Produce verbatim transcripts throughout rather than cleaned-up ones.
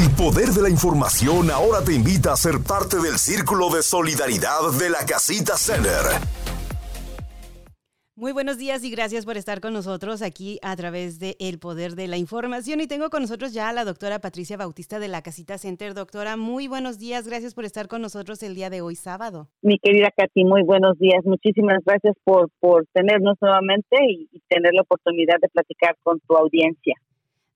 El poder de la información ahora te invita a ser parte del círculo de solidaridad de La Casita Center. Muy buenos días y gracias por estar con nosotros aquí a través de El Poder de la Información. Y tengo con nosotros ya a la doctora Patricia Bautista de La Casita Center. Doctora, muy buenos días. Gracias por estar con nosotros el día de hoy, sábado. Mi querida Katy, muy buenos días. Muchísimas gracias por, por tenernos nuevamente y, y tener la oportunidad de platicar con tu audiencia.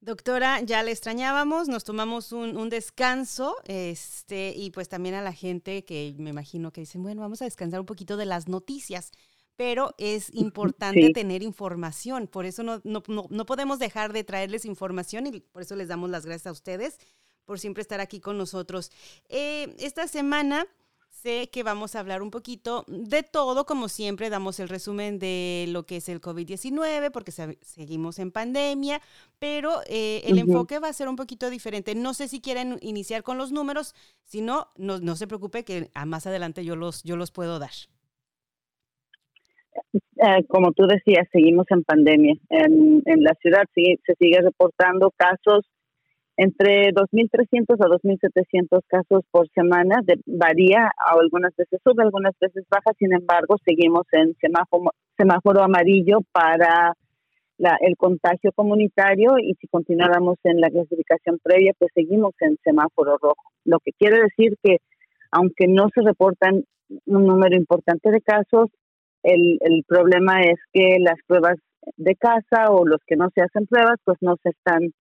Doctora, ya le extrañábamos, nos tomamos un, un descanso este, y pues también a la gente que me imagino que dicen, bueno, vamos a descansar un poquito de las noticias, pero es importante sí. tener información, por eso no, no, no, no podemos dejar de traerles información y por eso les damos las gracias a ustedes por siempre estar aquí con nosotros. Eh, esta semana sé que vamos a hablar un poquito de todo, como siempre damos el resumen de lo que es el COVID diecinueve, porque se, seguimos en pandemia, pero eh, el uh-huh. enfoque va a ser un poquito diferente. No sé si quieren iniciar con los números, si no, no, no se preocupe que a más adelante yo los, yo los puedo dar. Eh, como tú decías, seguimos en pandemia. En, en la ciudad sí, se sigue reportando casos, entre dos mil trescientos a dos mil setecientos casos por semana, de, varía, algunas veces sube, algunas veces baja, sin embargo, seguimos en semáforo, semáforo amarillo para la, el contagio comunitario y si continuáramos en la clasificación previa, pues seguimos en semáforo rojo, lo que quiere decir que aunque no se reportan un número importante de casos, el, el problema es que las pruebas de casa o los que no se hacen pruebas, pues no se están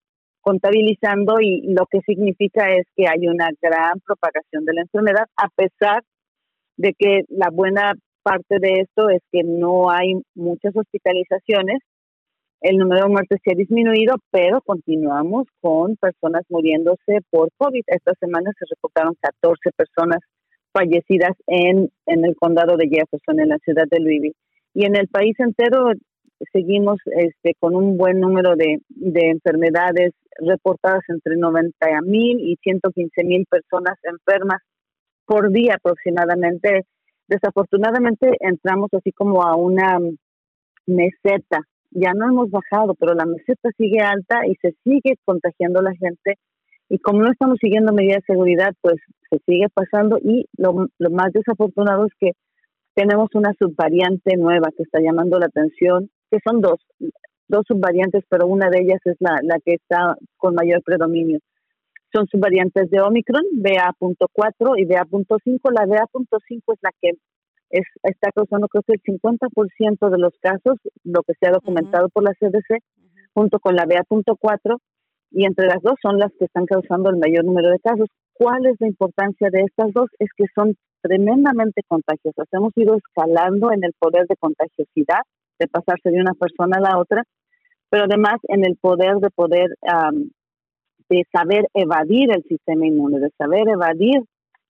contabilizando y lo que significa es que hay una gran propagación de la enfermedad, a pesar de que la buena parte de esto es que no hay muchas hospitalizaciones, el número de muertes se ha disminuido, pero continuamos con personas muriéndose por COVID. Esta semana se reportaron catorce personas fallecidas en, en el condado de Jefferson, en la ciudad de Louisville. Y en el país entero seguimos este, con un buen número de, de enfermedades reportadas, entre noventa mil y ciento quince mil personas enfermas por día aproximadamente. Desafortunadamente entramos así como a una meseta. Ya no hemos bajado, pero la meseta sigue alta y se sigue contagiando la gente. Y como no estamos siguiendo medidas de seguridad, pues se sigue pasando. Y lo, lo más desafortunado es que tenemos una subvariante nueva que está llamando la atención, que son dos, dos subvariantes, pero una de ellas es la, la que está con mayor predominio. Son subvariantes de Omicron, B A punto cuatro y B A punto cinco. La B A punto cinco es la que es, está causando creo que el cincuenta por ciento de los casos, lo que se ha documentado uh-huh. por la C D C, junto con la B A punto cuatro, y entre las dos son las que están causando el mayor número de casos. ¿Cuál es la importancia de estas dos? Es que son tremendamente contagiosas. Hemos ido escalando en el poder de contagiosidad, de pasarse de una persona a la otra, pero además en el poder de poder um, de saber evadir el sistema inmune, de saber evadir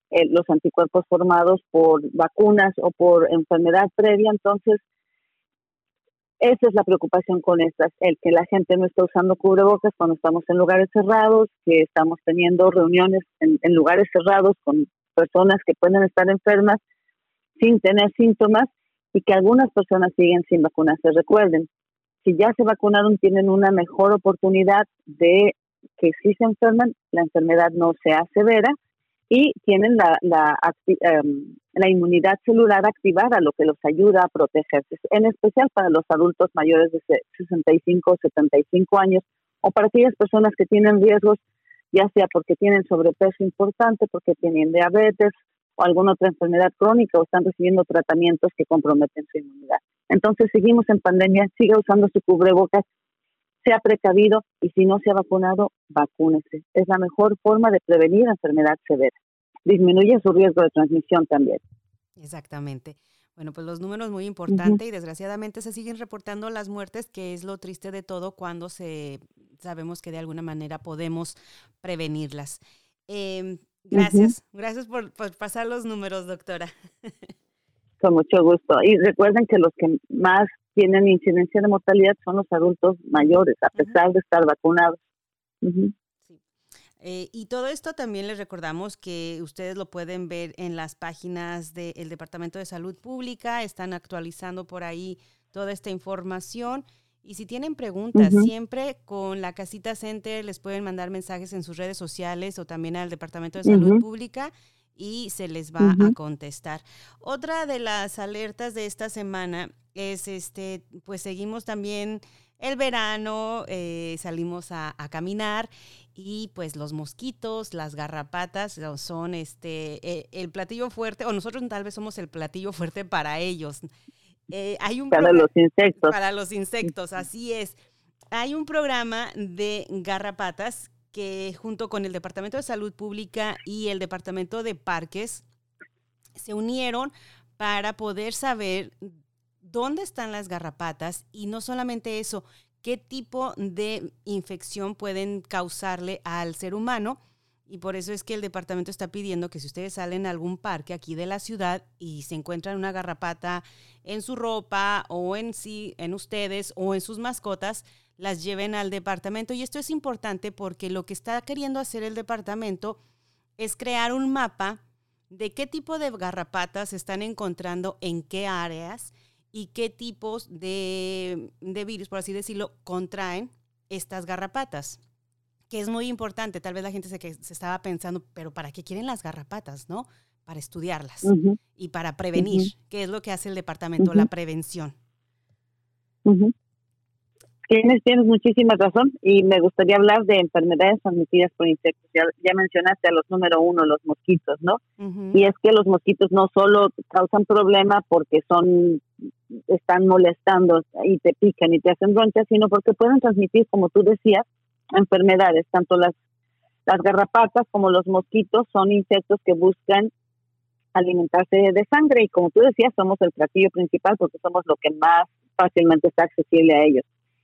eh, los anticuerpos formados por vacunas o por enfermedad previa. Entonces, esa es la preocupación con estas, el que la gente no está usando cubrebocas cuando estamos en lugares cerrados, que estamos teniendo reuniones en, en lugares cerrados con personas que pueden estar enfermas sin tener síntomas y que algunas personas siguen sin vacunarse. Recuerden, si ya se vacunaron tienen una mejor oportunidad de que si se enferman, la enfermedad no sea severa y tienen la, la, um, la inmunidad celular activada, lo que los ayuda a protegerse, en especial para los adultos mayores de sesenta y cinco o setenta y cinco años o para aquellas personas que tienen riesgos, ya sea porque tienen sobrepeso importante, porque tienen diabetes o alguna otra enfermedad crónica o están recibiendo tratamientos que comprometen su inmunidad. Entonces, seguimos en pandemia, siga usando su cubrebocas, sea precavido y si no se ha vacunado, vacúnese. Es la mejor forma de prevenir enfermedad severa. Disminuye su riesgo de transmisión también. Exactamente. Bueno, pues los números muy importantes uh-huh. y desgraciadamente se siguen reportando las muertes, que es lo triste de todo cuando se sabemos que de alguna manera podemos prevenirlas. Eh, gracias, uh-huh. gracias por, por pasar los números, doctora. Con mucho gusto. Y recuerden que los que más tienen incidencia de mortalidad son los adultos mayores, a pesar uh-huh. de estar vacunados. Uh-huh. Eh, y todo esto también les recordamos que ustedes lo pueden ver en las páginas del Departamento de Salud Pública, están actualizando por ahí toda esta información Y si tienen preguntas, uh-huh. siempre con La Casita Center les pueden mandar mensajes en sus redes sociales o también al Departamento de Salud uh-huh. Pública y se les va uh-huh. a contestar. Otra de las alertas de esta semana es, este, pues seguimos también el verano, eh, salimos a, a caminar y pues los mosquitos, las garrapatas son este, el, el platillo fuerte, o nosotros tal vez somos el platillo fuerte para ellos. Eh, hay un para programa, los insectos. Para los insectos, así es. Hay un programa de garrapatas que junto con el Departamento de Salud Pública y el Departamento de Parques se unieron para poder saber dónde están las garrapatas y no solamente eso, qué tipo de infección pueden causarle al ser humano. Y por eso es que el departamento está pidiendo que si ustedes salen a algún parque aquí de la ciudad y se encuentran una garrapata en su ropa o en sí, en ustedes o en sus mascotas, las lleven al departamento. Y esto es importante porque lo que está queriendo hacer el departamento es crear un mapa de qué tipo de garrapatas se están encontrando en qué áreas y qué tipos de, de virus, por así decirlo, contraen estas garrapatas. Que es muy importante, tal vez la gente se, que se estaba pensando, pero ¿para qué quieren las garrapatas, no? Para estudiarlas uh-huh. y para prevenir, uh-huh. que es lo que hace el departamento, uh-huh. la prevención. Uh-huh. Tienes, tienes muchísima razón y me gustaría hablar de enfermedades transmitidas por insectos. Ya, ya mencionaste a los número uno, los mosquitos, ¿no? Uh-huh. Y es que los mosquitos no solo causan problema porque son están molestando y te pican y te hacen bronchas, sino porque pueden transmitir, como tú decías, enfermedades. Tanto las, las garrapatas como los mosquitos son insectos que buscan alimentarse de sangre y como tú decías, somos el platillo principal porque somos lo que más fácilmente está accesible a ellos.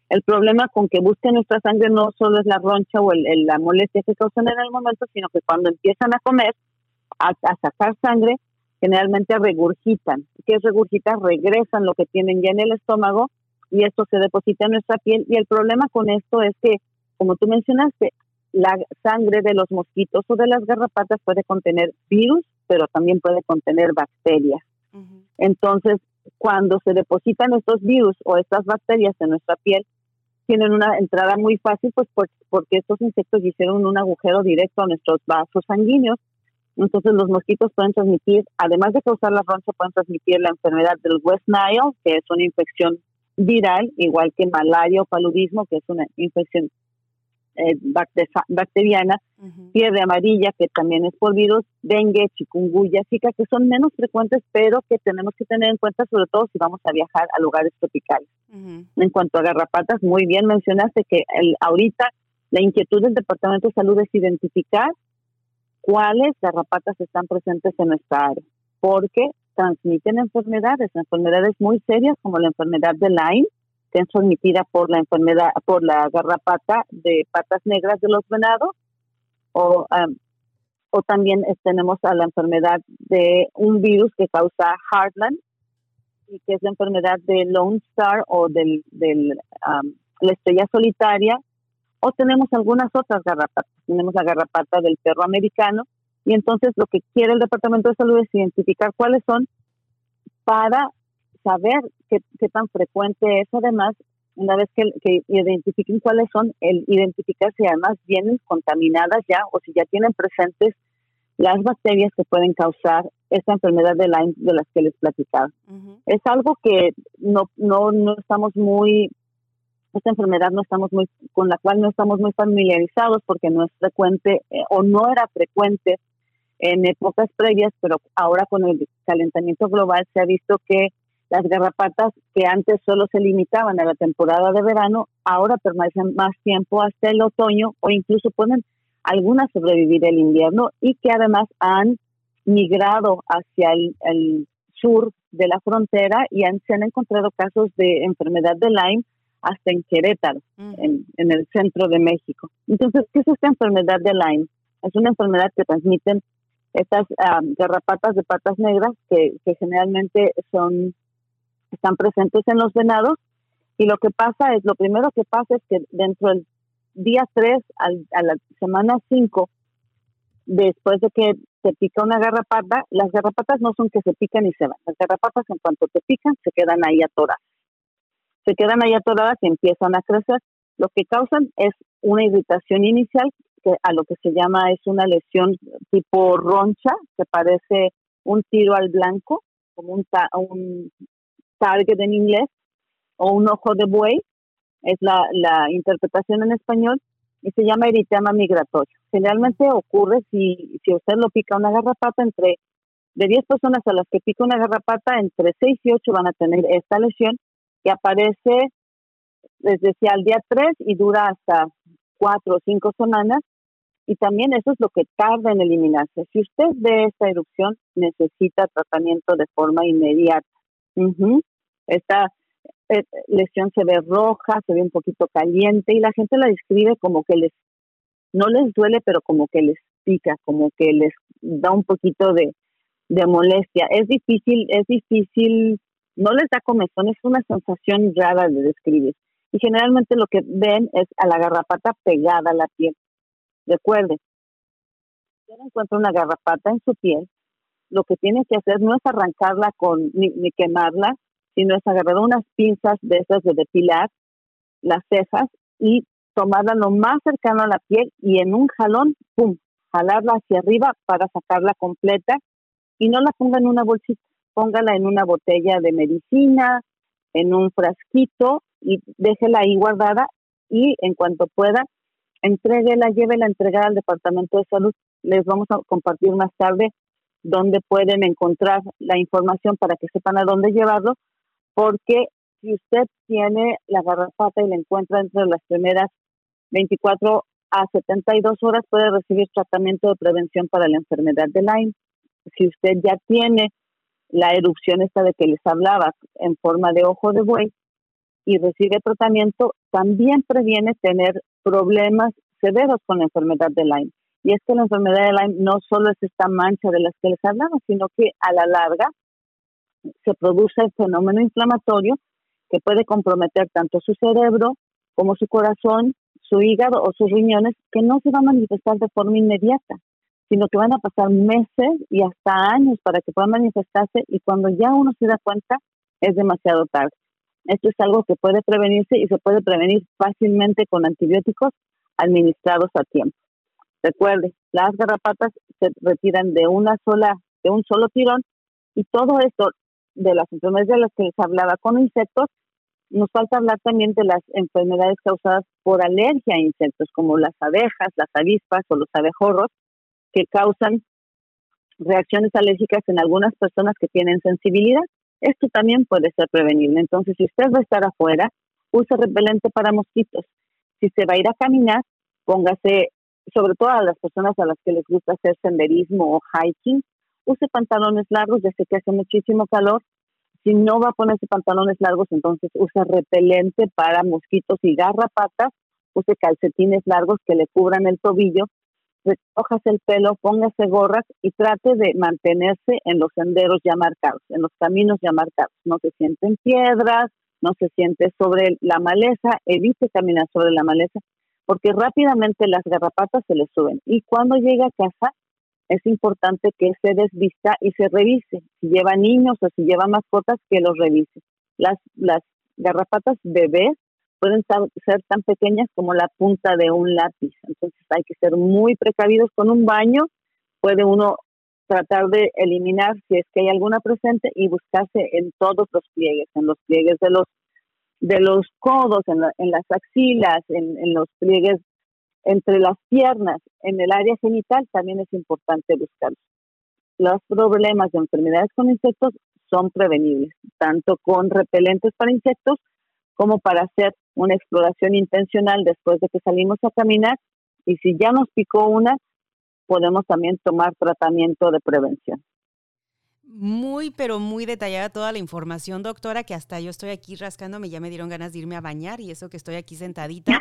El problema con que busquen nuestra sangre no solo es la roncha o el, el, la molestia que causan en el momento, sino que cuando empiezan a comer, a, a sacar sangre, generalmente regurgitan. ¿Qué es regurgitar? Regresan lo que tienen ya en el estómago y esto se deposita en nuestra piel. Y el problema con esto es que, como tú mencionaste, la sangre de los mosquitos o de las garrapatas puede contener virus, pero también puede contener bacterias. Uh-huh. Entonces, cuando se depositan estos virus o estas bacterias en nuestra piel, tienen una entrada muy fácil, pues por, porque estos insectos hicieron un agujero directo a nuestros vasos sanguíneos. Entonces, los mosquitos pueden transmitir, además de causar la roncha, pueden transmitir la enfermedad del West Nile, que es una infección viral, igual que malaria o paludismo, que es una infección bacteriana, uh-huh. fiebre amarilla, que también es por virus, dengue, chikungunya, zika, que son menos frecuentes, pero que tenemos que tener en cuenta, sobre todo si vamos a viajar a lugares tropicales. Uh-huh. En cuanto a garrapatas, muy bien mencionaste que el, ahorita la inquietud del Departamento de Salud es identificar cuáles garrapatas están presentes en nuestra área, porque transmiten enfermedades, enfermedades muy serias como la enfermedad de Lyme, que es transmitida por la enfermedad, por la garrapata de patas negras de los venados, o, um, o también tenemos a la enfermedad de un virus que causa Heartland, y que es la enfermedad de Lone Star o del, del um, la estrella solitaria, o tenemos algunas otras garrapatas, tenemos la garrapata del perro americano, y entonces lo que quiere el Departamento de Salud es identificar cuáles son para saber qué, qué tan frecuente es. Además, una vez que, que identifiquen cuáles son, el identificar si además vienen contaminadas ya o si ya tienen presentes las bacterias que pueden causar esta enfermedad de Lyme de las que les platicaba. Uh-huh. Es algo que no no no estamos muy, esta enfermedad no estamos muy con la cual no estamos muy familiarizados porque no es frecuente eh, o no era frecuente en épocas previas, pero ahora con el calentamiento global se ha visto que las garrapatas que antes solo se limitaban a la temporada de verano, ahora permanecen más tiempo hasta el otoño o incluso pueden algunas sobrevivir el invierno y que además han migrado hacia el, el sur de la frontera y han, se han encontrado casos de enfermedad de Lyme hasta en Querétaro, mm. en, en el centro de México. Entonces, ¿qué es esta enfermedad de Lyme? Es una enfermedad que transmiten estas um, garrapatas de patas negras que, que generalmente son... están presentes en los venados y lo que pasa es, lo primero que pasa es que dentro del día tres al, a la semana cinco, después de que te pica una garrapata, las garrapatas no son que se pican y se van, las garrapatas en cuanto te pican se quedan ahí atoradas. se quedan allá atoradas y empiezan a crecer. Lo que causan es una irritación inicial, que a lo que se llama es una lesión tipo roncha, que parece un tiro al blanco, como un, ta- un target en inglés, o un ojo de buey, es la, la interpretación en español, y se llama eritema migratorio. Generalmente ocurre si, si usted lo pica una garrapata, entre de diez personas a las que pica una garrapata, entre seis y ocho van a tener esta lesión, que aparece, les decía, al día tres y dura hasta cuatro o cinco semanas, y también eso es lo que tarda en eliminarse. Si usted ve esta erupción, necesita tratamiento de forma inmediata. Uh-huh. Esta eh, lesión se ve roja, se ve un poquito caliente, y la gente la describe como que les no les duele, pero como que les pica, como que les da un poquito de, de molestia. Es difícil, es difícil, no les da comezón, es una sensación rara de describir. Y generalmente lo que ven es a la garrapata pegada a la piel. Recuerden, si usted encuentra una garrapata en su piel, lo que tiene que hacer no es arrancarla con ni, ni quemarla, sino es agarrar unas pinzas de esas de depilar las cejas y tomarla lo más cercano a la piel y en un jalón, pum, jalarla hacia arriba para sacarla completa, y no la ponga en una bolsita, póngala en una botella de medicina, en un frasquito, y déjela ahí guardada, y en cuanto pueda, entréguela, llévela a entregar al Departamento de Salud. Les vamos a compartir más tarde dónde pueden encontrar la información para que sepan a dónde llevarlo, porque si usted tiene la garrapata y la encuentra entre las primeras veinticuatro a setenta y dos horas, puede recibir tratamiento de prevención para la enfermedad de Lyme. Si usted ya tiene la erupción esta de que les hablaba en forma de ojo de buey y recibe tratamiento, también previene tener problemas severos con la enfermedad de Lyme. Y es que la enfermedad de Lyme no solo es esta mancha de las que les hablaba, sino que a la larga se produce el fenómeno inflamatorio que puede comprometer tanto su cerebro como su corazón, su hígado o sus riñones, que no se va a manifestar de forma inmediata, sino que van a pasar meses y hasta años para que puedan manifestarse, y cuando ya uno se da cuenta es demasiado tarde. Esto es algo que puede prevenirse y se puede prevenir fácilmente con antibióticos administrados a tiempo. Recuerde, las garrapatas se retiran de una sola, de un solo tirón, y todo esto de las enfermedades de las que les hablaba con insectos, nos falta hablar también de las enfermedades causadas por alergia a insectos, como las abejas, las avispas o los abejorros, que causan reacciones alérgicas en algunas personas que tienen sensibilidad. Esto también puede ser prevenible. Entonces, si usted va a estar afuera, use repelente para mosquitos. Si se va a ir a caminar, póngase, sobre todo a las personas a las que les gusta hacer senderismo o hiking, use pantalones largos, ya sé que hace muchísimo calor. Si no va a ponerse pantalones largos, entonces use repelente para mosquitos y garrapatas, use calcetines largos que le cubran el tobillo, recójase el pelo, póngase gorras y trate de mantenerse en los senderos ya marcados, en los caminos ya marcados. No se sienten piedras, no se siente sobre la maleza, evite caminar sobre la maleza, porque rápidamente las garrapatas se les suben. Y cuando llegue a casa, es importante que se desvista y se revise. Si lleva niños o si lleva mascotas, que los revise. Las, las garrapatas bebés pueden ser tan pequeñas como la punta de un lápiz. Entonces hay que ser muy precavidos. Con un baño puede uno tratar de eliminar si es que hay alguna presente y buscarse en todos los pliegues, en los pliegues de los de los codos, en, la, en las axilas, en, en los pliegues entre las piernas, en el área genital también es importante buscarlos. Los problemas de enfermedades con insectos son prevenibles, tanto con repelentes para insectos como para hacer una exploración intencional después de que salimos a caminar, y si ya nos picó una, podemos también tomar tratamiento de prevención. Muy, pero muy detallada toda la información, doctora, que hasta yo estoy aquí rascándome, ya me dieron ganas de irme a bañar, y eso que estoy aquí sentadita.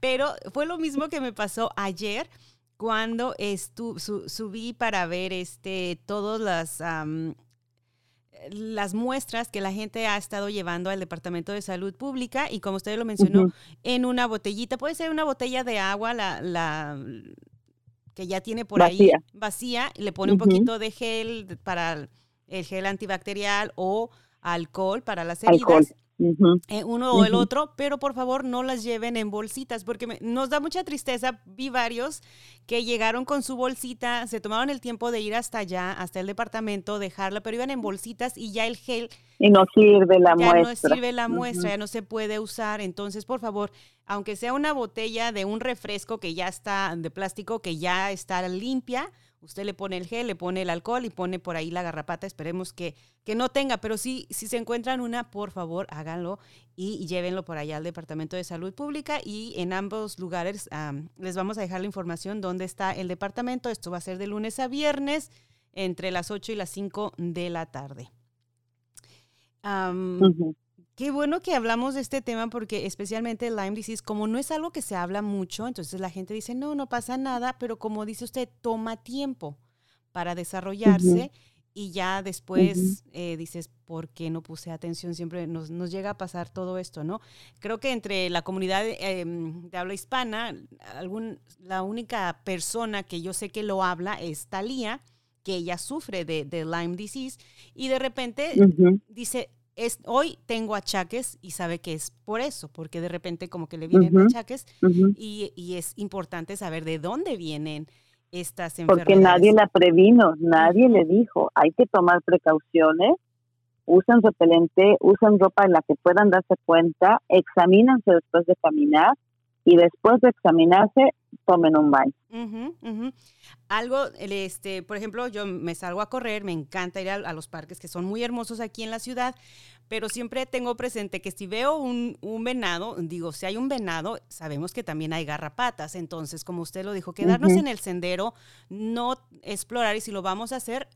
Pero fue lo mismo que me pasó ayer, cuando estu- su- subí para ver este, todas las... Um, las muestras que la gente ha estado llevando al Departamento de Salud Pública, y como usted lo mencionó, uh-huh. en una botellita, puede ser una botella de agua la, la que ya tiene por vacía. ahí vacía, le pone uh-huh. un poquito de gel para el gel antibacterial o uh, alcohol para las heridas. Alcohol. Uh-huh. Eh, uno uh-huh. o el otro, pero por favor no las lleven en bolsitas, porque me, nos da mucha tristeza. Vi varios que llegaron con su bolsita, se tomaron el tiempo de ir hasta allá, hasta el departamento, dejarla, pero iban en bolsitas y ya el gel... Y no sirve la muestra. Ya no sirve la muestra, uh-huh. ya no se puede usar. Entonces, por favor, aunque sea una botella de un refresco que ya está de plástico, que ya está limpia, usted le pone el gel, le pone el alcohol y pone por ahí la garrapata. Esperemos que, que no tenga, pero sí, si se encuentran una, por favor, háganlo y llévenlo por allá al Departamento de Salud Pública, y en ambos lugares um, les vamos a dejar la información dónde está el departamento. Esto va a ser de lunes a viernes entre las ocho y las cinco de la tarde. Um, uh-huh. Qué bueno que hablamos de este tema, porque especialmente Lyme disease, como no es algo que se habla mucho, entonces la gente dice, no, no pasa nada, pero como dice usted, toma tiempo para desarrollarse, uh-huh. y ya después uh-huh. eh, dices, ¿por qué no puse atención? Siempre nos, nos llega a pasar todo esto, ¿no? Creo que entre la comunidad eh, de habla hispana, algún, la única persona que yo sé que lo habla es Talía, que ella sufre de, de Lyme disease, y de repente uh-huh. dice... Es, hoy tengo achaques y sabe que es por eso, porque de repente como que le vienen uh-huh, achaques uh-huh. Y, y es importante saber de dónde vienen estas enfermedades. Porque nadie la previno, nadie le dijo, hay que tomar precauciones, usen repelente, usen ropa en la que puedan darse cuenta, examínense después de caminar y después de examinarse, tomen un baño. Uh-huh, uh-huh. Algo, este, por ejemplo, yo me salgo a correr, me encanta ir a, a los parques que son muy hermosos aquí en la ciudad, pero siempre tengo presente que si veo un, un venado, digo, si hay un venado, sabemos que también hay garrapatas, entonces, como usted lo dijo, quedarnos uh-huh. en el sendero, no explorar, y si lo vamos a hacer,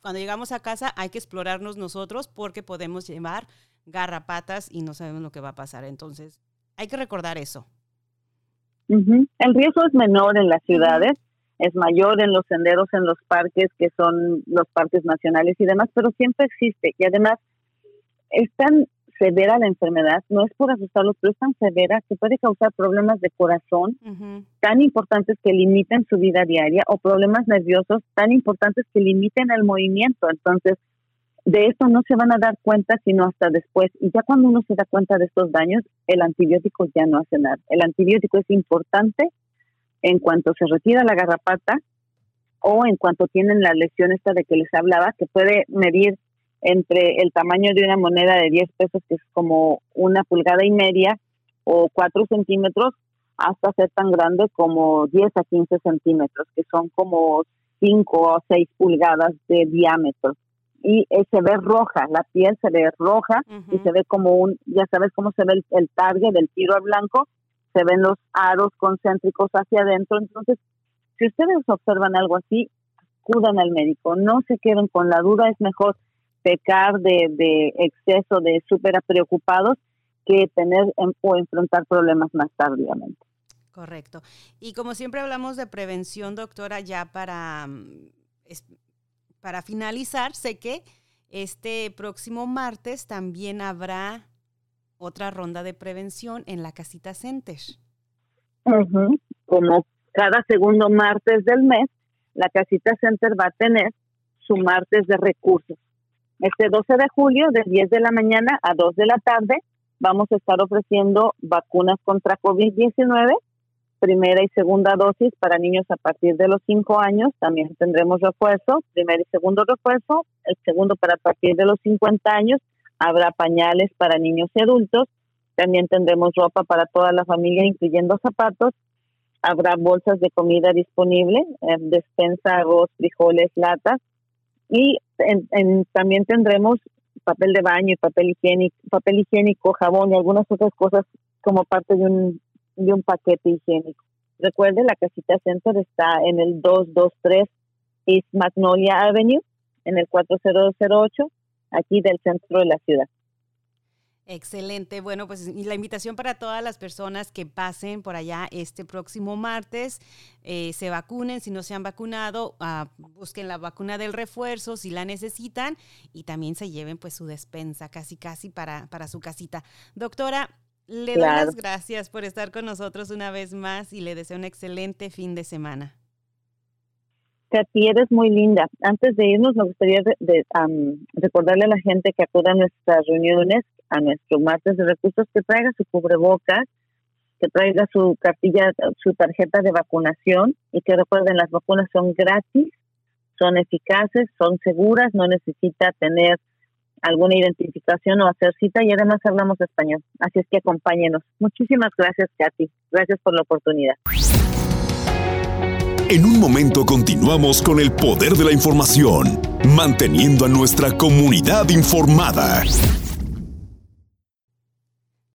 cuando llegamos a casa hay que explorarnos nosotros porque podemos llevar garrapatas y no sabemos lo que va a pasar, entonces hay que recordar eso. Uh-huh. El riesgo es menor en las ciudades, es mayor en los senderos, en los parques que son los parques nacionales y demás, pero siempre existe. Y además es tan severa la enfermedad, no es por asustarlos, pero es tan severa que puede causar problemas de corazón uh-huh. tan importantes que limitan su vida diaria, o problemas nerviosos tan importantes que limiten el movimiento. Entonces, de esto no se van a dar cuenta sino hasta después. Y ya cuando uno se da cuenta de estos daños, el antibiótico ya no hace nada. El antibiótico es importante en cuanto se retira la garrapata o en cuanto tienen la lesión esta de que les hablaba, que puede medir entre el tamaño de una moneda de diez pesos, que es como una pulgada y media o cuatro centímetros, hasta ser tan grande como diez a quince centímetros, que son como cinco o seis pulgadas de diámetro. Y eh, se ve roja, la piel se ve roja uh-huh. y se ve como un, ya sabes cómo se ve el, el target del tiro al blanco, se ven los aros concéntricos hacia adentro. Entonces, si ustedes observan algo así, acudan al médico, no se queden con la duda, es mejor pecar de, de exceso, de súper preocupados, que tener en, o enfrentar problemas más tardíamente. Correcto. Y como siempre hablamos de prevención, doctora, ya para... Es, Para finalizar, sé que este próximo martes también habrá otra ronda de prevención en la Casita Center. Uh-huh. Como cada segundo martes del mes, la Casita Center va a tener su martes de recursos. Este doce de julio, de diez de la mañana a dos de la tarde, vamos a estar ofreciendo vacunas contra covid diecinueve, primera y segunda dosis para niños a partir de los cinco años, también tendremos refuerzo, primer y segundo refuerzo, el segundo para a partir de los cincuenta años, habrá pañales para niños y adultos, también tendremos ropa para toda la familia, incluyendo zapatos, habrá bolsas de comida disponible, eh, despensa, arroz, frijoles, latas, y en, en, también tendremos papel de baño y papel higiénico, papel higiénico, jabón y algunas otras cosas como parte de un de un paquete higiénico. Recuerde, la Casita Center está en el dos dos tres East Magnolia Avenue, en el cuatro cero cero ocho, aquí del centro de la ciudad. Excelente. Bueno, pues y la invitación para todas las personas que pasen por allá este próximo martes, eh, se vacunen, si no se han vacunado, uh, busquen la vacuna del refuerzo si la necesitan, y también se lleven pues su despensa casi casi para, para su casita. Doctora, le doy claro. las gracias por estar con nosotros una vez más y le deseo un excelente fin de semana. Katy, eres muy linda. Antes de irnos, me gustaría de, de, um, recordarle a la gente que acuda a nuestras reuniones, a nuestro martes de recursos, que traiga su cubrebocas, que traiga su cartilla, su tarjeta de vacunación, y que recuerden, las vacunas son gratis, son eficaces, son seguras, no necesita tener alguna identificación o hacer cita, y además hablamos español. Así es que acompáñenos. Muchísimas gracias, Katy. Gracias por la oportunidad. En un momento continuamos con el poder de la información, manteniendo a nuestra comunidad informada.